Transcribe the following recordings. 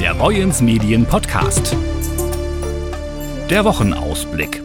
der Boyens Medien Podcast. Der Wochenausblick.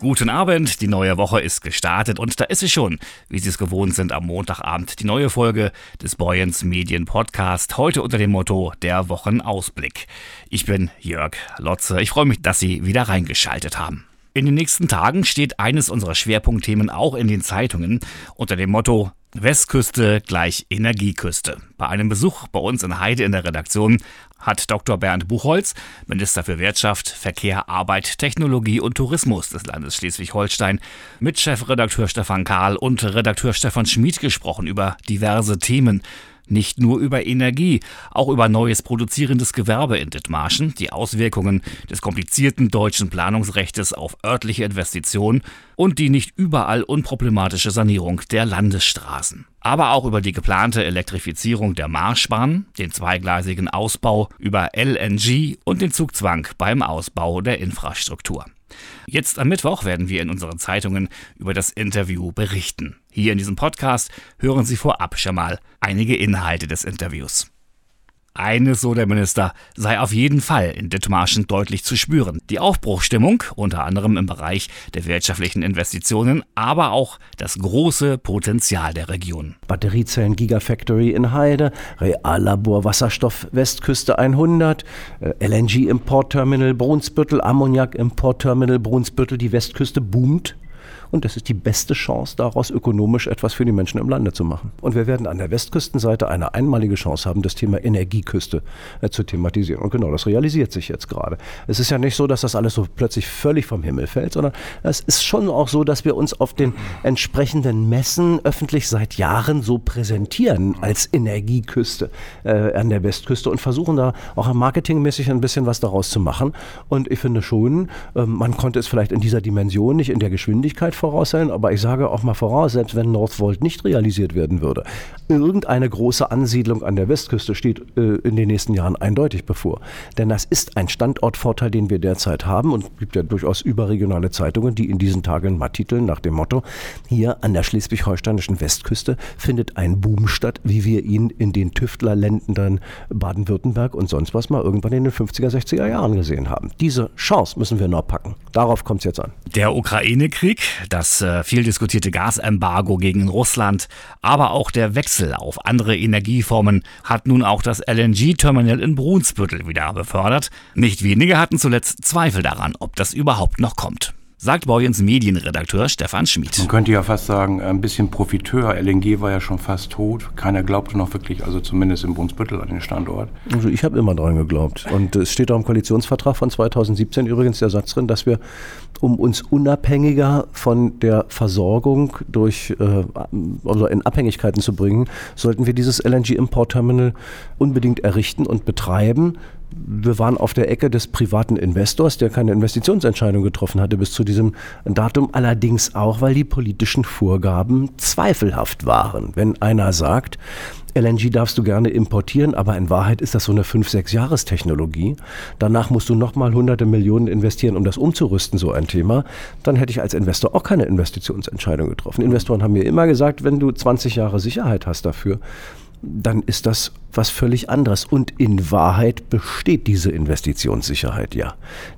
Guten Abend, die neue Woche ist gestartet und da ist sie schon, wie Sie es gewohnt sind, am Montagabend die neue Folge des Boyens Medien Podcast, heute unter dem Motto der Wochenausblick. Ich bin Jörg Lotze, ich freue mich, dass Sie wieder reingeschaltet haben. In den nächsten Tagen steht eines unserer Schwerpunktthemen auch in den Zeitungen unter dem Motto Westküste gleich Energieküste. Bei einem Besuch bei uns in Heide in der Redaktion hat Dr. Bernd Buchholz, Minister für Wirtschaft, Verkehr, Arbeit, Technologie und Tourismus des Landes Schleswig-Holstein, mit Chefredakteur Stefan Karl und Redakteur Stefan Schmid gesprochen über diverse Themen. Nicht nur über Energie, auch über neues produzierendes Gewerbe in Dithmarschen, die Auswirkungen des komplizierten deutschen Planungsrechts auf örtliche Investitionen und die nicht überall unproblematische Sanierung der Landesstraßen. Aber auch über die geplante Elektrifizierung der Marschbahn, den zweigleisigen Ausbau über LNG und den Zugzwang beim Ausbau der Infrastruktur. Jetzt am Mittwoch werden wir in unseren Zeitungen über das Interview berichten. Hier in diesem Podcast hören Sie vorab schon mal einige Inhalte des Interviews. Eines, so der Minister, sei auf jeden Fall in Dithmarschen deutlich zu spüren. Die Aufbruchstimmung, unter anderem im Bereich der wirtschaftlichen Investitionen, aber auch das große Potenzial der Region. Batteriezellen Gigafactory in Heide, Reallabor Wasserstoff Westküste 100, LNG Import Terminal Brunsbüttel, Ammoniak Import Terminal Brunsbüttel, die Westküste boomt. Und das ist die beste Chance, daraus ökonomisch etwas für die Menschen im Lande zu machen. Und wir werden an der Westküstenseite eine einmalige Chance haben, das Thema Energieküste zu thematisieren. Und genau, das realisiert sich jetzt gerade. Es ist ja nicht so, dass das alles so plötzlich völlig vom Himmel fällt, sondern es ist schon auch so, dass wir uns auf den entsprechenden Messen öffentlich seit Jahren so präsentieren als Energieküste an der Westküste und versuchen da auch marketingmäßig ein bisschen was daraus zu machen. Und ich finde schon, man konnte es vielleicht in dieser Dimension nicht, in der Geschwindigkeit voraus sein, aber ich sage auch mal voraus, selbst wenn Northvolt nicht realisiert werden würde, irgendeine große Ansiedlung an der Westküste steht in den nächsten Jahren eindeutig bevor. Denn das ist ein Standortvorteil, den wir derzeit haben, und es gibt ja durchaus überregionale Zeitungen, die in diesen Tagen mal titeln nach dem Motto, hier an der schleswig-holsteinischen Westküste findet ein Boom statt, wie wir ihn in den Tüftlerländern Baden-Württemberg und sonst was mal irgendwann in den 50er, 60er Jahren gesehen haben. Diese Chance müssen wir noch packen. Darauf kommt es jetzt an. Der Ukraine-Krieg, das viel diskutierte Gasembargo gegen Russland, aber auch der Wechsel auf andere Energieformen hat nun auch das LNG-Terminal in Brunsbüttel wieder befördert. Nicht wenige hatten zuletzt Zweifel daran, ob das überhaupt noch kommt, sagt Boyens Medienredakteur Stefan Schmid. Man könnte ja fast sagen, ein bisschen Profiteur. LNG war ja schon fast tot. Keiner glaubte noch wirklich, also zumindest in Brunsbüttel an den Standort. Also ich habe immer dran geglaubt. Und es steht auch im Koalitionsvertrag von 2017 übrigens der Satz drin, dass wir, um uns unabhängiger von der Versorgung durch, also in Abhängigkeiten zu bringen, sollten wir dieses LNG-Import-Terminal unbedingt errichten und betreiben. Wir waren auf der Ecke des privaten Investors, der keine Investitionsentscheidung getroffen hatte bis zu diesem Datum, allerdings auch, weil die politischen Vorgaben zweifelhaft waren. Wenn einer sagt, LNG darfst du gerne importieren, aber in Wahrheit ist das so eine 5-6-Jahres-Technologie. Danach musst du nochmal hunderte Millionen investieren, um das umzurüsten, so ein Thema. Dann hätte ich als Investor auch keine Investitionsentscheidung getroffen. Investoren haben mir immer gesagt, wenn du 20 Jahre Sicherheit hast dafür, dann ist das was völlig anderes. Und in Wahrheit besteht diese Investitionssicherheit ja.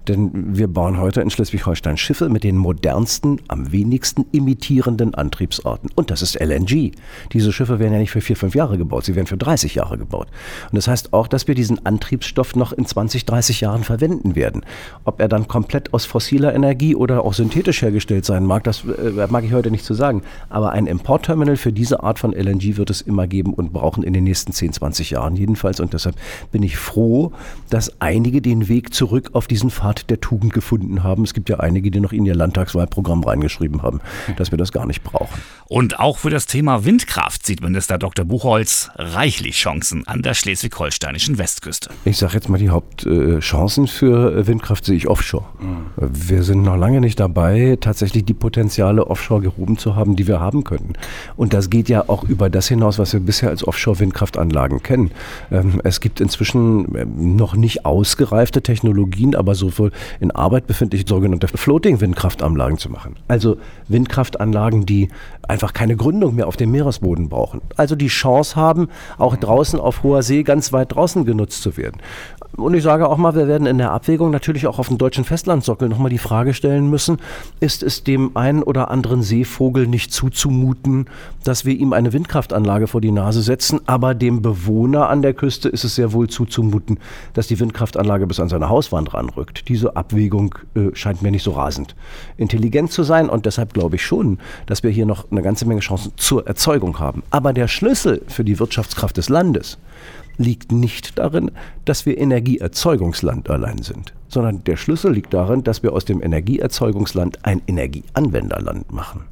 Denn wir bauen heute in Schleswig-Holstein Schiffe mit den modernsten, am wenigsten imitierenden Antriebsorten. Und das ist LNG. Diese Schiffe werden ja nicht für 4-5 Jahre gebaut, sie werden für 30 Jahre gebaut. Und das heißt auch, dass wir diesen Antriebsstoff noch in 20-30 Jahren verwenden werden. Ob er dann komplett aus fossiler Energie oder auch synthetisch hergestellt sein mag, das mag ich heute nicht zu sagen. Aber ein Importterminal für diese Art von LNG wird es immer geben und brauchen in den nächsten 10, 20 Jahren jedenfalls, und deshalb bin ich froh, dass einige den Weg zurück auf diesen Pfad der Tugend gefunden haben. Es gibt ja einige, die noch in ihr Landtagswahlprogramm reingeschrieben haben, dass wir das gar nicht brauchen. Und auch für das Thema Windkraft sieht Minister Dr. Buchholz reichlich Chancen an der schleswig-holsteinischen Westküste. Ich sage jetzt mal, die Hauptchancen für Windkraft sehe ich offshore. Wir sind noch lange nicht dabei, tatsächlich die Potenziale offshore gehoben zu haben, die wir haben könnten. Und das geht ja auch über das hinaus, was wir bisher als Offshore-Windkraftanlagen kennen. Es gibt inzwischen noch nicht ausgereifte Technologien, aber sowohl in Arbeit befindliche sogenannte Floating-Windkraftanlagen zu machen. Also Windkraftanlagen, die einfach keine Gründung mehr auf dem Meeresboden brauchen. Also die Chance haben, auch draußen auf hoher See ganz weit draußen genutzt zu werden. Und ich sage auch mal, wir werden in der Abwägung natürlich auch auf dem deutschen Festlandsockel nochmal die Frage stellen müssen, ist es dem einen oder anderen Seevogel nicht zuzumuten, dass wir ihm eine Windkraftanlage vor die Nase setzen, aber dem Bewohner an der Küste ist es sehr wohl zuzumuten, dass die Windkraftanlage bis an seine Hauswand ranrückt. Diese Abwägung scheint mir nicht so rasend intelligent zu sein und deshalb glaube ich schon, dass wir hier noch eine ganze Menge Chancen zur Erzeugung haben. Aber der Schlüssel für die Wirtschaftskraft des Landes liegt nicht darin, dass wir Energieerzeugungsland allein sind, sondern der Schlüssel liegt darin, dass wir aus dem Energieerzeugungsland ein Energieanwenderland machen.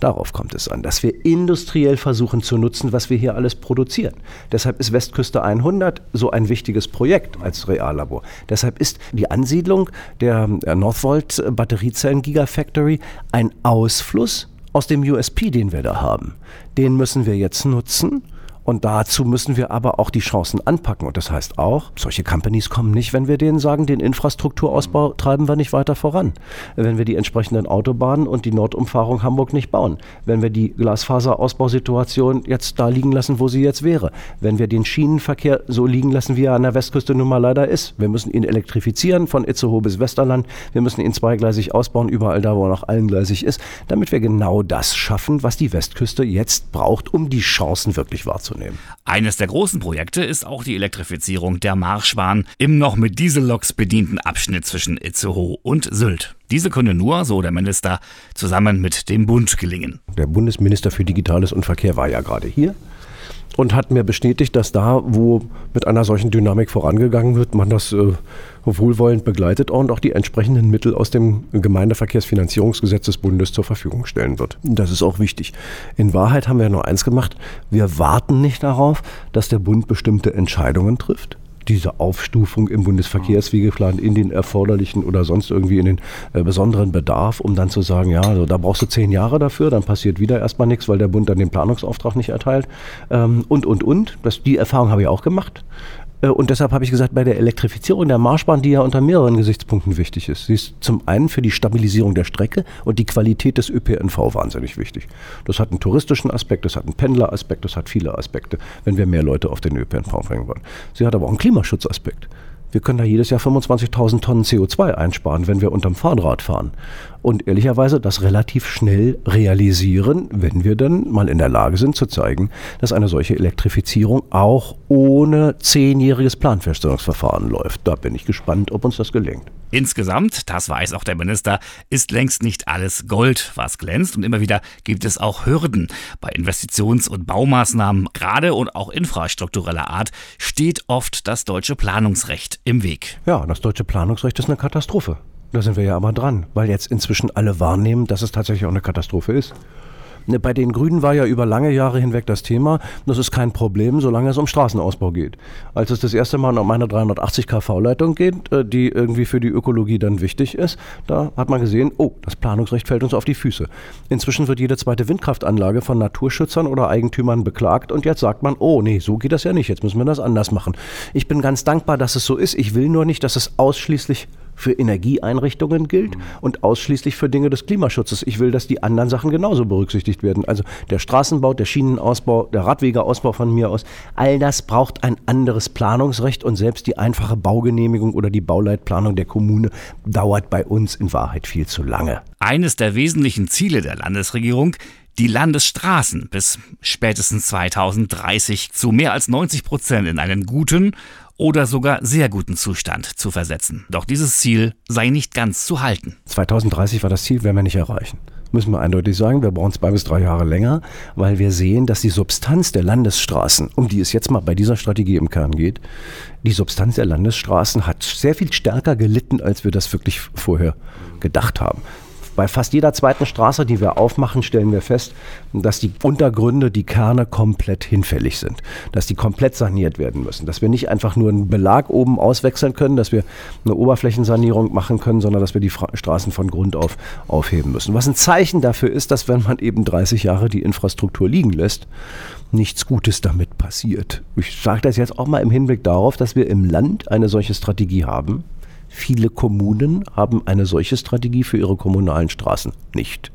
Darauf kommt es an, dass wir industriell versuchen zu nutzen, was wir hier alles produzieren. Deshalb ist Westküste 100 so ein wichtiges Projekt als Reallabor. Deshalb ist die Ansiedlung der Northvolt Batteriezellen Gigafactory ein Ausfluss aus dem USP, den wir da haben. Den müssen wir jetzt nutzen. Und dazu müssen wir aber auch die Chancen anpacken. Und das heißt auch, solche Companies kommen nicht, wenn wir denen sagen, den Infrastrukturausbau treiben wir nicht weiter voran. Wenn wir die entsprechenden Autobahnen und die Nordumfahrung Hamburg nicht bauen. Wenn wir die Glasfaserausbausituation jetzt da liegen lassen, wo sie jetzt wäre. Wenn wir den Schienenverkehr so liegen lassen, wie er an der Westküste nun mal leider ist. Wir müssen ihn elektrifizieren von Itzehoe bis Westerland. Wir müssen ihn zweigleisig ausbauen, überall da, wo er noch allengleisig ist. Damit wir genau das schaffen, was die Westküste jetzt braucht, um die Chancen wirklich wahrzunehmen. Eines der großen Projekte ist auch die Elektrifizierung der Marschbahn im noch mit Dieselloks bedienten Abschnitt zwischen Itzehoe und Sylt. Diese könne nur, so der Minister, zusammen mit dem Bund gelingen. Der Bundesminister für Digitales und Verkehr war ja gerade hier und hat mir bestätigt, dass da, wo mit einer solchen Dynamik vorangegangen wird, man das wohlwollend begleitet und auch die entsprechenden Mittel aus dem Gemeindeverkehrsfinanzierungsgesetz des Bundes zur Verfügung stellen wird. Das ist auch wichtig. In Wahrheit haben wir nur eins gemacht. Wir warten nicht darauf, dass der Bund bestimmte Entscheidungen trifft. Diese Aufstufung im Bundesverkehrswegeplan in den erforderlichen oder sonst irgendwie in den besonderen Bedarf, um dann zu sagen, ja, also da brauchst du 10 Jahre dafür, dann passiert wieder erstmal nichts, weil der Bund dann den Planungsauftrag nicht erteilt und. Die Erfahrung habe ich auch gemacht. Und deshalb habe ich gesagt, bei der Elektrifizierung der Marschbahn, die ja unter mehreren Gesichtspunkten wichtig ist. Sie ist zum einen für die Stabilisierung der Strecke und die Qualität des ÖPNV wahnsinnig wichtig. Das hat einen touristischen Aspekt, das hat einen Pendleraspekt, das hat viele Aspekte, wenn wir mehr Leute auf den ÖPNV bringen wollen. Sie hat aber auch einen Klimaschutzaspekt. Wir können da jedes Jahr 25.000 Tonnen CO2 einsparen, wenn wir unterm Fahrrad fahren. Und ehrlicherweise das relativ schnell realisieren, wenn wir dann mal in der Lage sind zu zeigen, dass eine solche Elektrifizierung auch ohne 10-jähriges Planfeststellungsverfahren läuft. Da bin ich gespannt, ob uns das gelingt. Insgesamt, das weiß auch der Minister, ist längst nicht alles Gold, was glänzt. Und immer wieder gibt es auch Hürden. Bei Investitions- und Baumaßnahmen, gerade und auch infrastruktureller Art, steht oft das deutsche Planungsrecht im Weg. Ja, das deutsche Planungsrecht ist eine Katastrophe. Da sind wir ja aber dran, weil jetzt inzwischen alle wahrnehmen, dass es tatsächlich auch eine Katastrophe ist. Bei den Grünen war ja über lange Jahre hinweg das Thema, das ist kein Problem, solange es um Straßenausbau geht. Als es das erste Mal um eine 380 kV-Leitung geht, die irgendwie für die Ökologie dann wichtig ist, da hat man gesehen, oh, das Planungsrecht fällt uns auf die Füße. Inzwischen wird jede zweite Windkraftanlage von Naturschützern oder Eigentümern beklagt und jetzt sagt man, oh nee, so geht das ja nicht, jetzt müssen wir das anders machen. Ich bin ganz dankbar, dass es so ist, ich will nur nicht, dass es ausschließlich für Energieeinrichtungen gilt und ausschließlich für Dinge des Klimaschutzes. Ich will, dass die anderen Sachen genauso berücksichtigt werden. Also der Straßenbau, der Schienenausbau, der Radwegeausbau von mir aus, all das braucht ein anderes Planungsrecht und selbst die einfache Baugenehmigung oder die Bauleitplanung der Kommune dauert bei uns in Wahrheit viel zu lange. Eines der wesentlichen Ziele der Landesregierung, die Landesstraßen bis spätestens 2030 zu mehr als 90% in einen guten oder sogar sehr guten Zustand zu versetzen. Doch dieses Ziel sei nicht ganz zu halten. 2030 war das Ziel, werden wir nicht erreichen. Müssen wir eindeutig sagen, wir brauchen 2 bis 3 Jahre länger, weil wir sehen, dass die Substanz der Landesstraßen, um die es jetzt mal bei dieser Strategie im Kern geht, die Substanz der Landesstraßen hat sehr viel stärker gelitten, als wir das wirklich vorher gedacht haben. Bei fast jeder zweiten Straße, die wir aufmachen, stellen wir fest, dass die Untergründe, die Kerne komplett hinfällig sind. Dass die komplett saniert werden müssen. Dass wir nicht einfach nur einen Belag oben auswechseln können, dass wir eine Oberflächensanierung machen können, sondern dass wir die Straßen von Grund auf aufheben müssen. Was ein Zeichen dafür ist, dass wenn man eben 30 Jahre die Infrastruktur liegen lässt, nichts Gutes damit passiert. Ich sage das jetzt auch mal im Hinblick darauf, dass wir im Land eine solche Strategie haben. Viele Kommunen haben eine solche Strategie für ihre kommunalen Straßen nicht.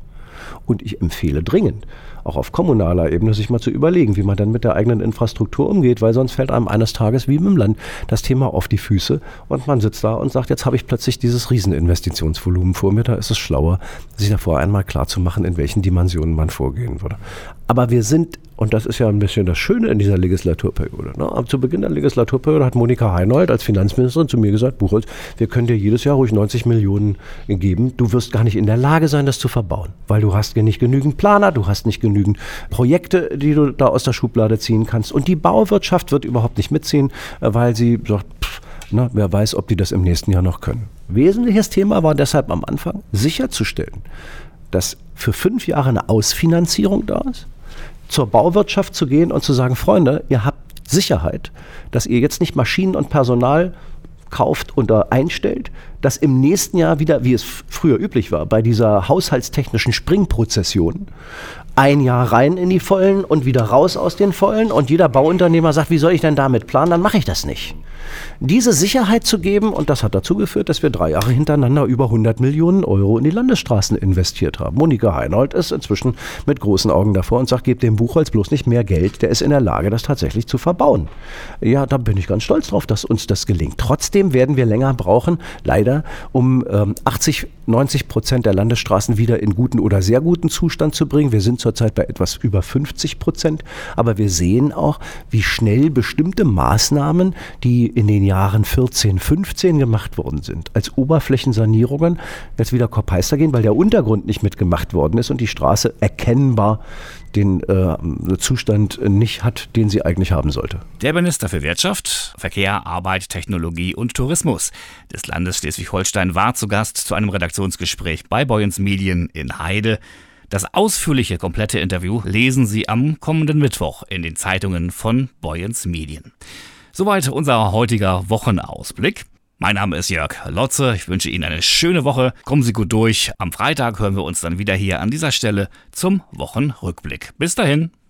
Und ich empfehle dringend, auch auf kommunaler Ebene, sich mal zu überlegen, wie man dann mit der eigenen Infrastruktur umgeht, weil sonst fällt einem eines Tages wie im Land das Thema auf die Füße und man sitzt da und sagt, jetzt habe ich plötzlich dieses Rieseninvestitionsvolumen vor mir, da ist es schlauer, sich davor einmal klarzumachen, in welchen Dimensionen man vorgehen würde. Aber wir sind, und das ist ja ein bisschen das Schöne in dieser Legislaturperiode, ne? Zu Beginn der Legislaturperiode hat Monika Heinold als Finanzministerin zu mir gesagt, Buchholz, wir können dir jedes Jahr ruhig 90 Millionen geben, du wirst gar nicht in der Lage sein, das zu verbauen, weil du hast nicht genügend Planer, du hast nicht genügend Projekte, die du da aus der Schublade ziehen kannst. Und die Bauwirtschaft wird überhaupt nicht mitziehen, weil sie sagt, wer weiß, ob die das im nächsten Jahr noch können. Wesentliches Thema war deshalb am Anfang sicherzustellen, dass für 5 Jahre eine Ausfinanzierung da ist, zur Bauwirtschaft zu gehen und zu sagen, Freunde, ihr habt Sicherheit, dass ihr jetzt nicht Maschinen und Personal kauft oder einstellt, dass im nächsten Jahr wieder, wie es früher üblich war, bei dieser haushaltstechnischen Springprozession, ein Jahr rein in die Vollen und wieder raus aus den Vollen und jeder Bauunternehmer sagt, wie soll ich denn damit planen, dann mache ich das nicht. Diese Sicherheit zu geben, und das hat dazu geführt, dass wir 3 Jahre hintereinander über 100 Millionen Euro in die Landesstraßen investiert haben. Monika Heinold ist inzwischen mit großen Augen davor und sagt, gebt dem Buchholz bloß nicht mehr Geld, der ist in der Lage, das tatsächlich zu verbauen. Ja, da bin ich ganz stolz drauf, dass uns das gelingt. Trotzdem werden wir länger brauchen, leider, um 80-90% der Landesstraßen wieder in guten oder sehr guten Zustand zu bringen. Wir sind zurzeit bei etwas über 50%, aber wir sehen auch, wie schnell bestimmte Maßnahmen, die in den Jahren 14, 15 gemacht worden sind, als Oberflächensanierungen jetzt wieder Korb-Heister gehen, weil der Untergrund nicht mitgemacht worden ist und die Straße erkennbar den Zustand nicht hat, den sie eigentlich haben sollte. Der Minister für Wirtschaft, Verkehr, Arbeit, Technologie und Tourismus des Landes Schleswig-Holstein war zu Gast zu einem Redaktionsgespräch bei Boyens Medien in Heide. Das ausführliche, komplette Interview lesen Sie am kommenden Mittwoch in den Zeitungen von Boyens Medien. Soweit unser heutiger Wochenausblick. Mein Name ist Jörg Lotze. Ich wünsche Ihnen eine schöne Woche. Kommen Sie gut durch. Am Freitag hören wir uns dann wieder hier an dieser Stelle zum Wochenrückblick. Bis dahin.